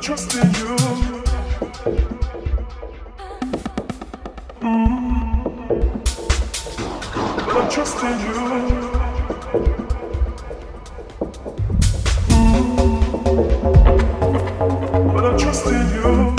trust in you. I trust in you. But I trust in you.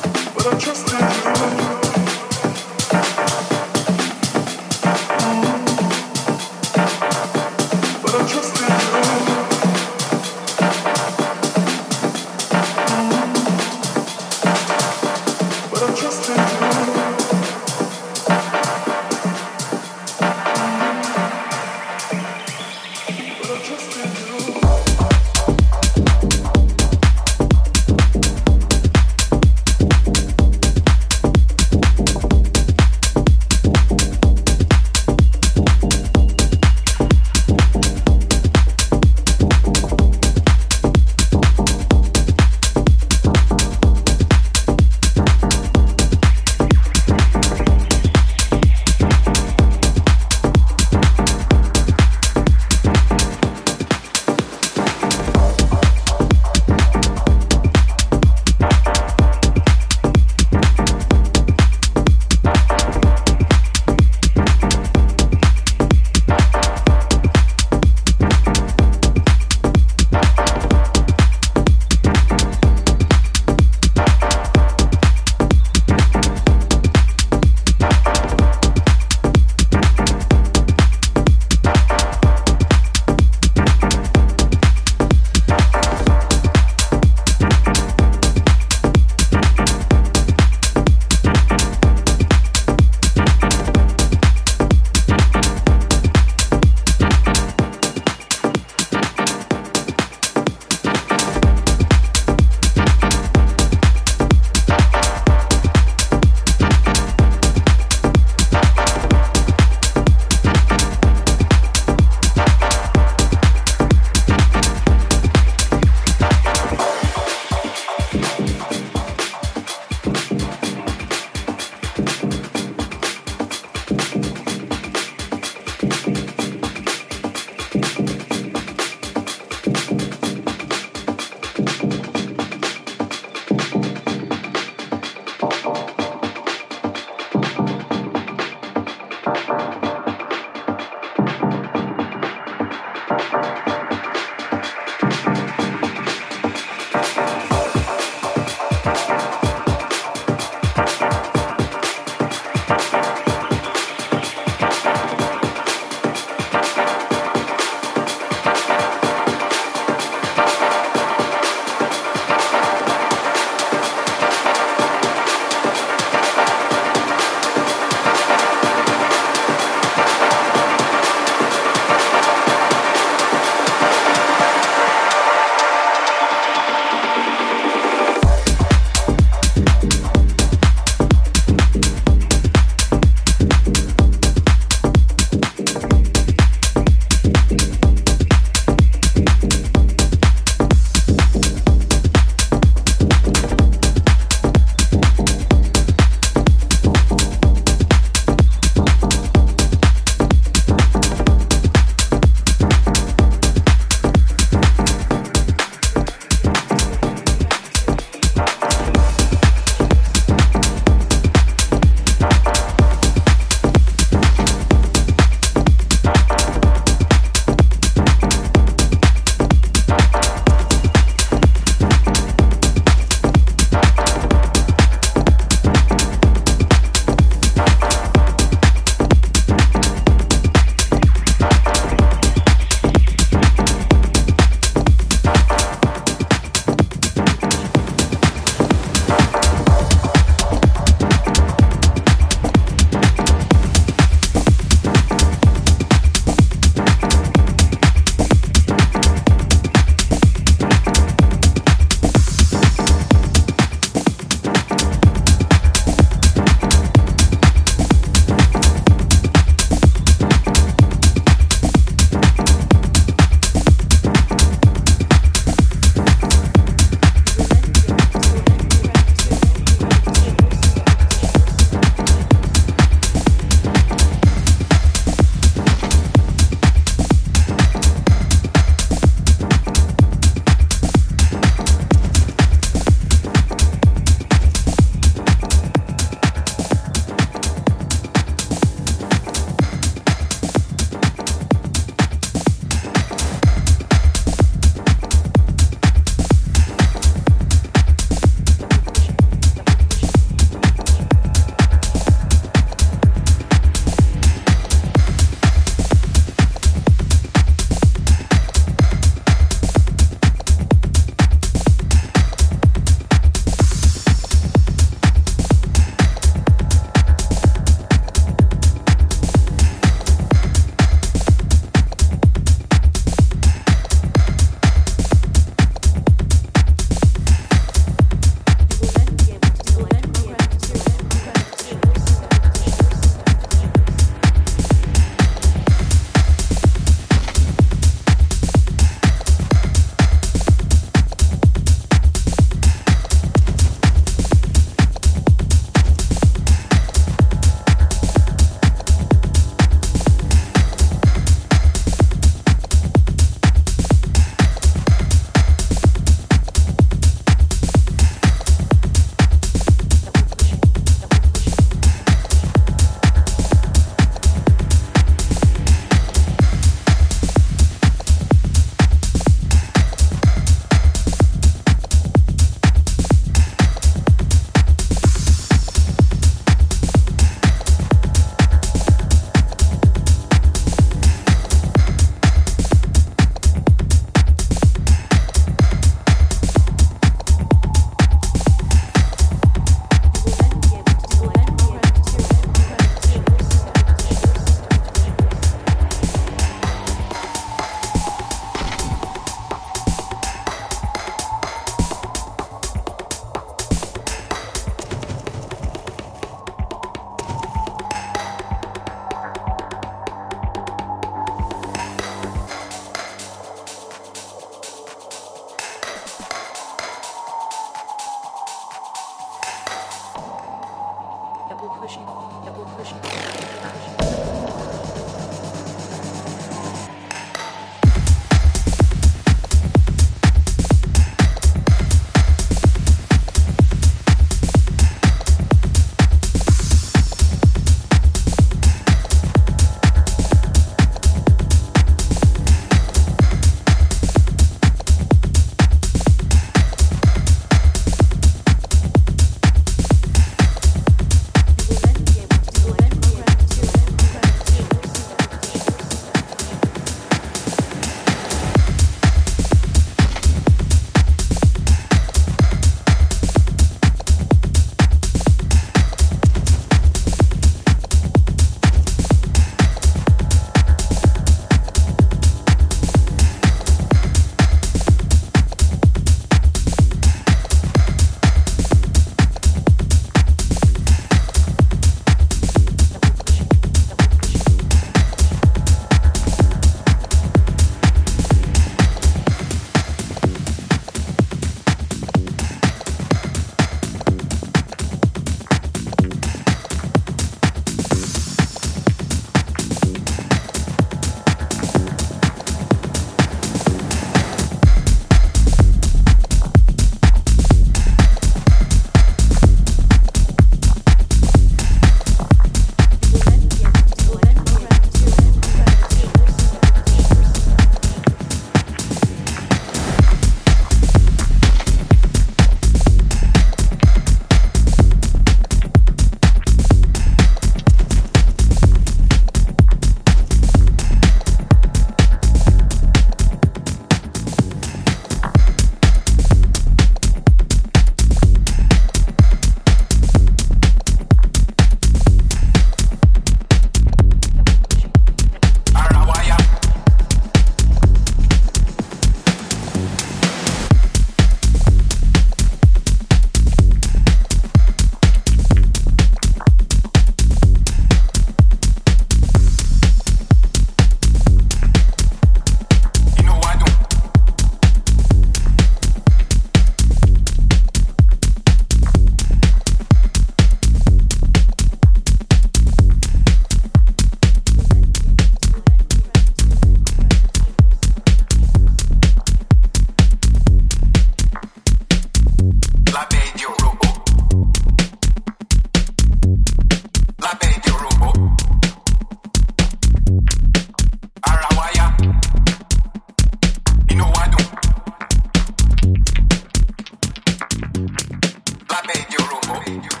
Thank you.